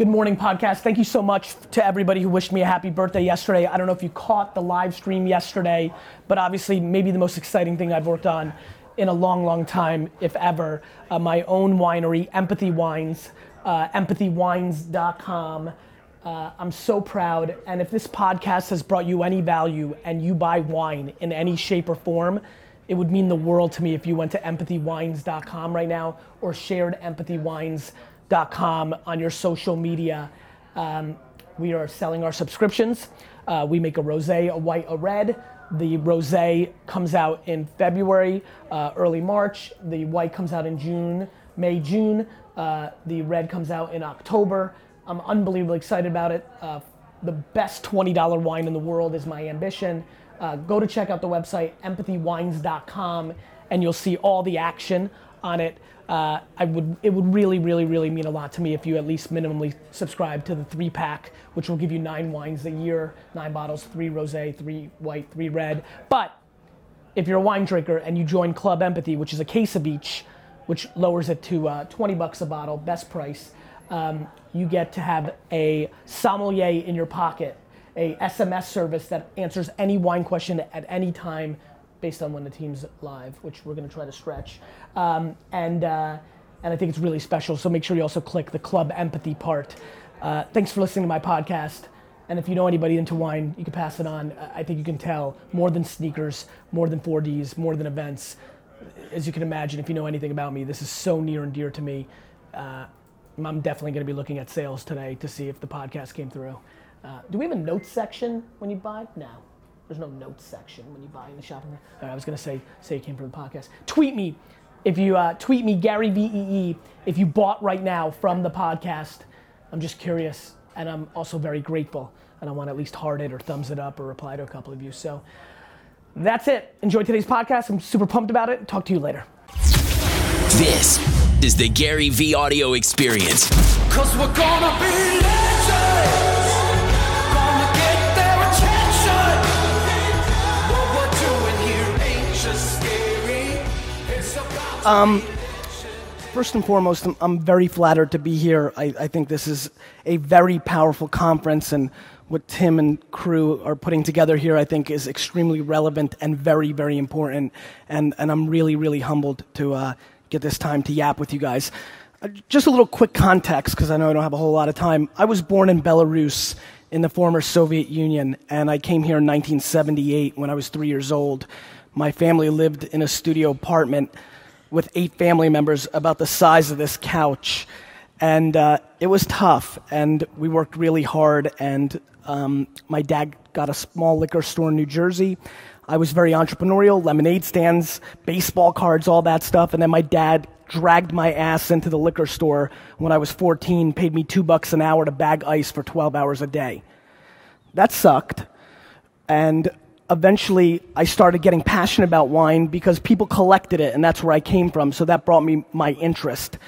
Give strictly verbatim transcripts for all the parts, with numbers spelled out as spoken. Good morning, podcast. Thank you so much to everybody who wished me a happy birthday yesterday. I don't know if you caught the live stream yesterday, but obviously maybe the most exciting thing I've worked on in a long, long time, if ever. Uh, my own winery, Empathy Wines, uh, empathy wines dot com. Uh, I'm so proud, and if this podcast has brought you any value and you buy wine in any shape or form, it would mean the world to me if you went to empathy wines dot com right now or shared Empathy Wines dot com on your social media. Um, we are selling our subscriptions. Uh, we make a rosé, a white, a red. The rosé comes out in February, uh, early March. The white comes out in June, May, June. Uh, the red comes out in October. I'm unbelievably excited about it. Uh, the best twenty dollar wine in the world is my ambition. Uh, go to check out the website, empathy wines dot com, and you'll see all the action on it. Uh, I would, it would really, really, really mean a lot to me if you at least minimally subscribe to the three pack, whiwhich will give you nine wines a year, nine bottles, three rosé, three white, three red. But if you're a wine drinker and you join Club Empathy, which is a case of each, which lowers it to uh, twenty bucks a bottle, best price, um, you get to have a sommelier in your pocket, a S M S service that answers any wine question at any time, based on when the team's live, which we're gonna try to stretch. Um, and uh, and I think it's really special, so make sure you also click the Club Empathy part. Uh, thanks for listening to my podcast. And if you know anybody into wine, you can pass it on. I think you can tell, more than sneakers, more than four Ds, more than events. As you can imagine, if you know anything about me, this is so near and dear to me. Uh, I'm definitely gonna be looking at sales today to see if the podcast came through. Uh, do we have a notes section when you buy? No. There's no notes section when you buy in the shopping. I was gonna say, say it came from the podcast. Tweet me, if you uh, tweet me, Gary V E E, if you bought right now from the podcast. I'm just curious, and I'm also very grateful, and I want at least heart it or thumbs it up or reply to a couple of you. So that's it. Enjoy today's podcast. I'm super pumped about it. Talk to you later. This is the Gary V audio experience. 'Cause we're gonna be legends. Um, first and foremost, I'm, I'm very flattered to be here. I, I think this is a very powerful conference, and what Tim and crew are putting together here, I think, is extremely relevant and very, very important. And, and I'm really, really humbled to uh, get this time to yap with you guys. Uh, just a little quick context, because I know I don't have a whole lot of time. I was born in Belarus in the former Soviet Union, and I came here in nineteen seventy-eight when I was three years old. My family lived in a studio apartment with eight family members about the size of this couch. And uh, it was tough, and we worked really hard, and um, my dad got a small liquor store in New Jersey. I was very entrepreneurial, lemonade stands, baseball cards, all that stuff, and then my dad dragged my ass into the liquor store when I was fourteen, paid me two bucks an hour to bag ice for twelve hours a day. That sucked, and eventually I started getting passionate about wine because people collected it, and that's where I came from, so that brought me my interest.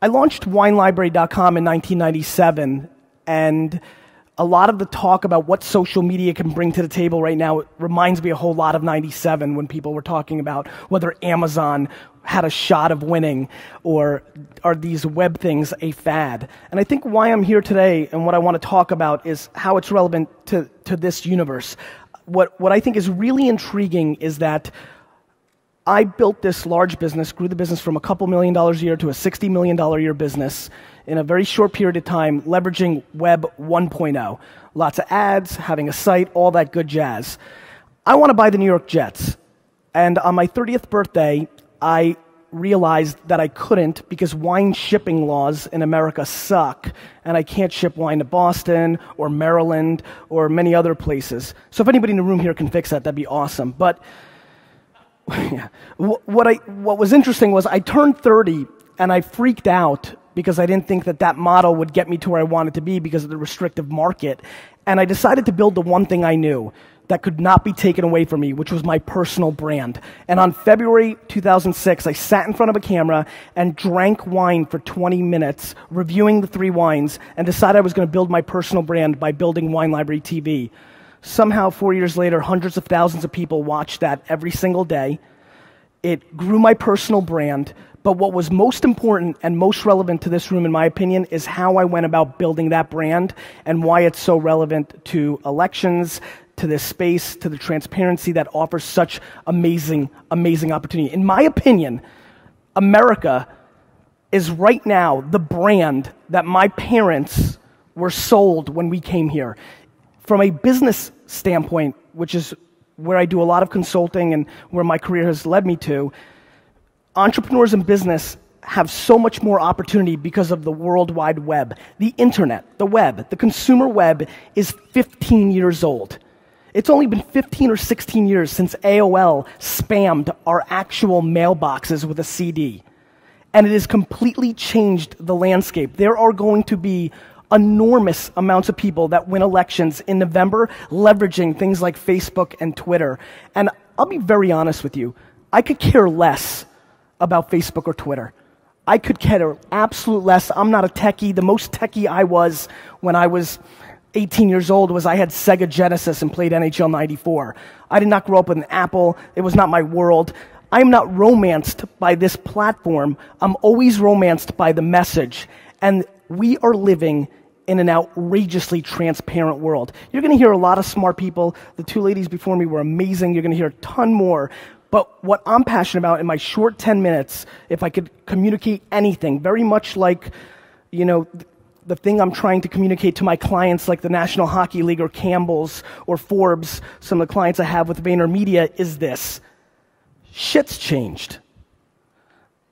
I launched wine library dot com in nineteen ninety-seven, and a lot of the talk about what social media can bring to the table right now reminds me a whole lot of ninety-seven, when people were talking about whether Amazon had a shot of winning, or are these web things a fad? And I think why I'm here today and what I want to talk about is how it's relevant to, to this universe. What what I think is really intriguing is that I built this large business, grew the business from a couple million dollars a year to a sixty million dollars a year business in a very short period of time, leveraging Web one point oh. Lots of ads, having a site, all that good jazz. I want to buy the New York Jets. And on my thirtieth birthday, I realized that I couldn't, because wine shipping laws in America suck, and I can't ship wine to Boston or Maryland or many other places. So if anybody in the room here can fix that, that'd be awesome. But yeah. what I what was interesting was I turned thirty, and I freaked out because I didn't think that that model would get me to where I wanted to be because of the restrictive market. And I decided to build the one thing I knew that could not be taken away from me, which was my personal brand. And on February two thousand six, I sat in front of a camera and drank wine for twenty minutes, reviewing the three wines, and decided I was gonna build my personal brand by building Wine Library T V. Somehow, four years later, hundreds of thousands of people watched that every single day. It grew my personal brand, but what was most important and most relevant to this room, in my opinion, is how I went about building that brand and why it's so relevant to elections, to this space, to the transparency that offers such amazing, amazing opportunity. In my opinion, America is right now the brand that my parents were sold when we came here. From a business standpoint, which is where I do a lot of consulting and where my career has led me to, entrepreneurs in business have so much more opportunity because of the World Wide Web. The internet, the web, the consumer web is fifteen years old. It's only been fifteen or sixteen years since A O L spammed our actual mailboxes with a C D. And it has completely changed the landscape. There are going to be enormous amounts of people that win elections in November leveraging things like Facebook and Twitter. And I'll be very honest with you, I could care less about Facebook or Twitter. I could care absolute less. I'm not a techie. The most techie I was when I was eighteen years old was I had Sega Genesis and played N H L ninety-four. I did not grow up with an Apple. It was not my world. I'm not romanced by this platform. I'm always romanced by the message. And we are living in an outrageously transparent world. You're going to hear a lot of smart people. The two ladies before me were amazing. You're going to hear a ton more. But what I'm passionate about in my short ten minutes, if I could communicate anything, very much like, you know, the thing I'm trying to communicate to my clients like the National Hockey League or Campbell's or Forbes, some of the clients I have with VaynerMedia, is this. Shit's changed.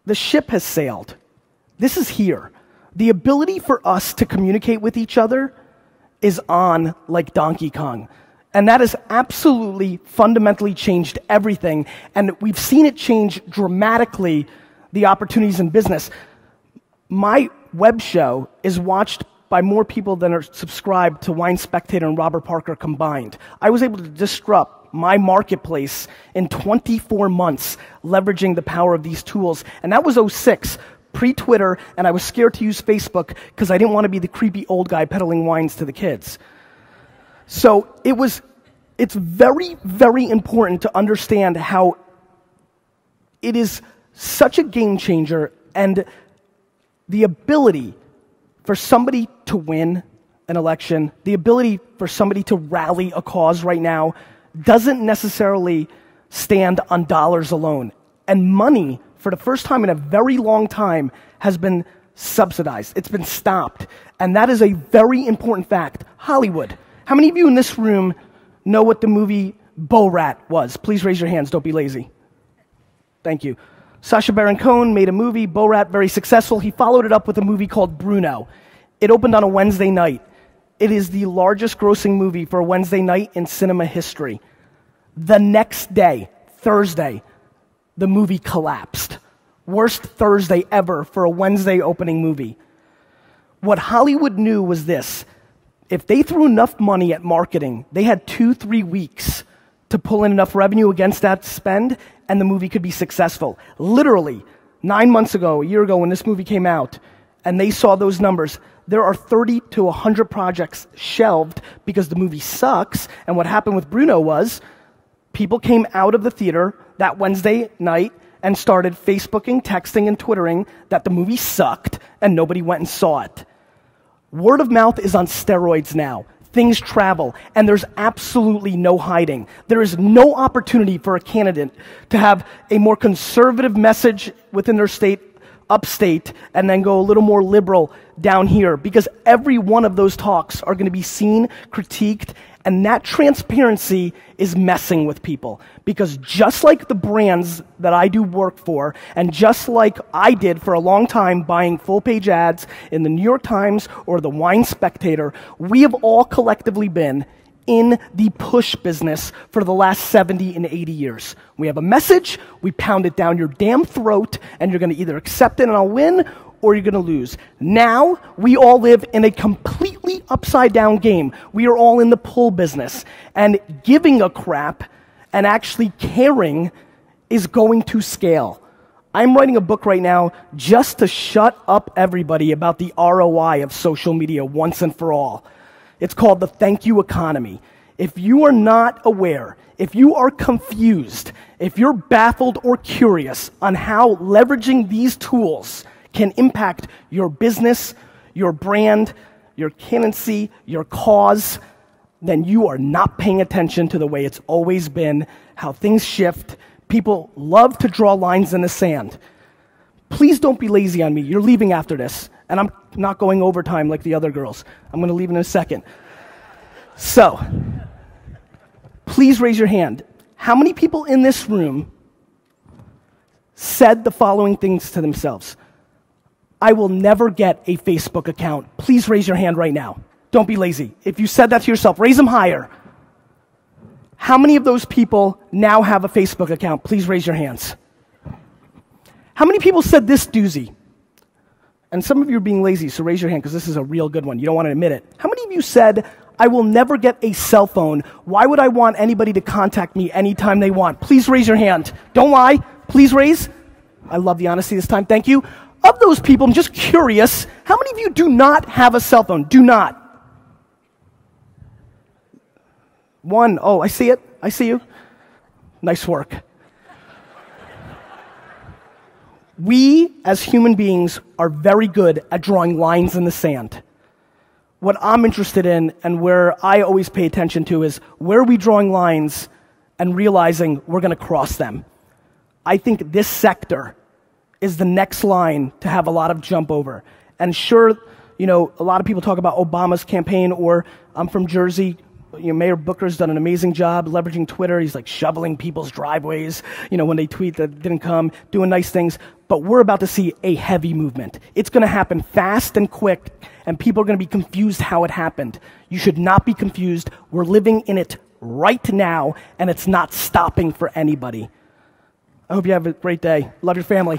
The ship has sailed. This is here. The ability for us to communicate with each other is on like Donkey Kong. And that has absolutely fundamentally changed everything. And we've seen it change dramatically the opportunities in business. My web show is watched by more people than are subscribed to Wine Spectator and Robert Parker combined. I was able to disrupt my marketplace in twenty-four months, leveraging the power of these tools. And that was oh six. Pre-Twitter, and I was scared to use Facebook because I didn't want to be the creepy old guy peddling wines to the kids. So it was, it's very, very important to understand how it is such a game changer, and the ability for somebody to win an election, the ability for somebody to rally a cause right now doesn't necessarily stand on dollars alone. And money, for the first time in a very long time, has been subsidized. It's been stopped. And that is a very important fact. Hollywood. How many of you in this room know what the movie Borat was? Please raise your hands. Don't be lazy. Thank you. Sacha Baron Cohen made a movie, Borat, very successful. He followed it up with a movie called Bruno. It opened on a Wednesday night. It is the largest grossing movie for a Wednesday night in cinema history. The next day, Thursday, the movie collapsed. Worst Thursday ever for a Wednesday opening movie. What Hollywood knew was this. If they threw enough money at marketing, they had two, three weeks to pull in enough revenue against that spend, and the movie could be successful. Literally, nine months ago, a year ago, when this movie came out, and they saw those numbers, there are thirty to one hundred projects shelved because the movie sucks. And what happened with Bruno was people came out of the theater that Wednesday night and started Facebooking, texting, and Twittering that the movie sucked and nobody went and saw it. Word of mouth is on steroids now. Things travel, and there's absolutely no hiding. There is no opportunity for a candidate to have a more conservative message within their state, upstate, and then go a little more liberal down here, because every one of those talks are going to be seen, critiqued, and that transparency is messing with people. Because just like the brands that I do work for, and just like I did for a long time buying full-page ads in the New York Times or the Wine Spectator, we have all collectively been in the push business for the last seventy and eighty years. We have a message, we pound it down your damn throat, and you're going to either accept it and I'll win, or you're going to lose. Now, we all live in a completely upside-down game. We are all in the pull business. And giving a crap and actually caring is going to scale. I'm writing a book right now just to shut up everybody about the R O I of social media once and for all. It's called The Thank You Economy. If you are not aware, if you are confused, if you're baffled or curious on how leveraging these tools can impact your business, your brand, your candidacy, your cause, then you are not paying attention to the way it's always been, how things shift. People love to draw lines in the sand. Please don't be lazy on me. You're leaving after this, and I'm not going overtime like the other girls. I'm going to leave in a second. So, please raise your hand. How many people in this room said the following things to themselves? I will never get a Facebook account. Please raise your hand right now. Don't be lazy. If you said that to yourself, raise them higher. How many of those people now have a Facebook account? Please raise your hands. How many people said this doozy? And some of you are being lazy, so raise your hand because this is a real good one. You don't want to admit it. How many of you said, I will never get a cell phone. Why would I want anybody to contact me anytime they want? Please raise your hand. Don't lie. Please raise. I love the honesty this time. Thank you. Of those people, I'm just curious, how many of you do not have a cell phone? Do not. One. Oh, I see it. I see you. Nice work. We, as human beings, are very good at drawing lines in the sand. What I'm interested in and where I always pay attention to is where are we drawing lines and realizing we're going to cross them. I think this sector is the next line to have a lot of jump over. And sure, you know, a lot of people talk about Obama's campaign, or I'm from Jersey, you know, Mayor Booker's done an amazing job leveraging Twitter. He's like shoveling people's driveways, you know, when they tweet that didn't come, doing nice things. But we're about to see a heavy movement. It's going to happen fast and quick, and people are going to be confused how it happened. You should not be confused. We're living in it right now, and it's not stopping for anybody. I hope you have a great day. Love your family.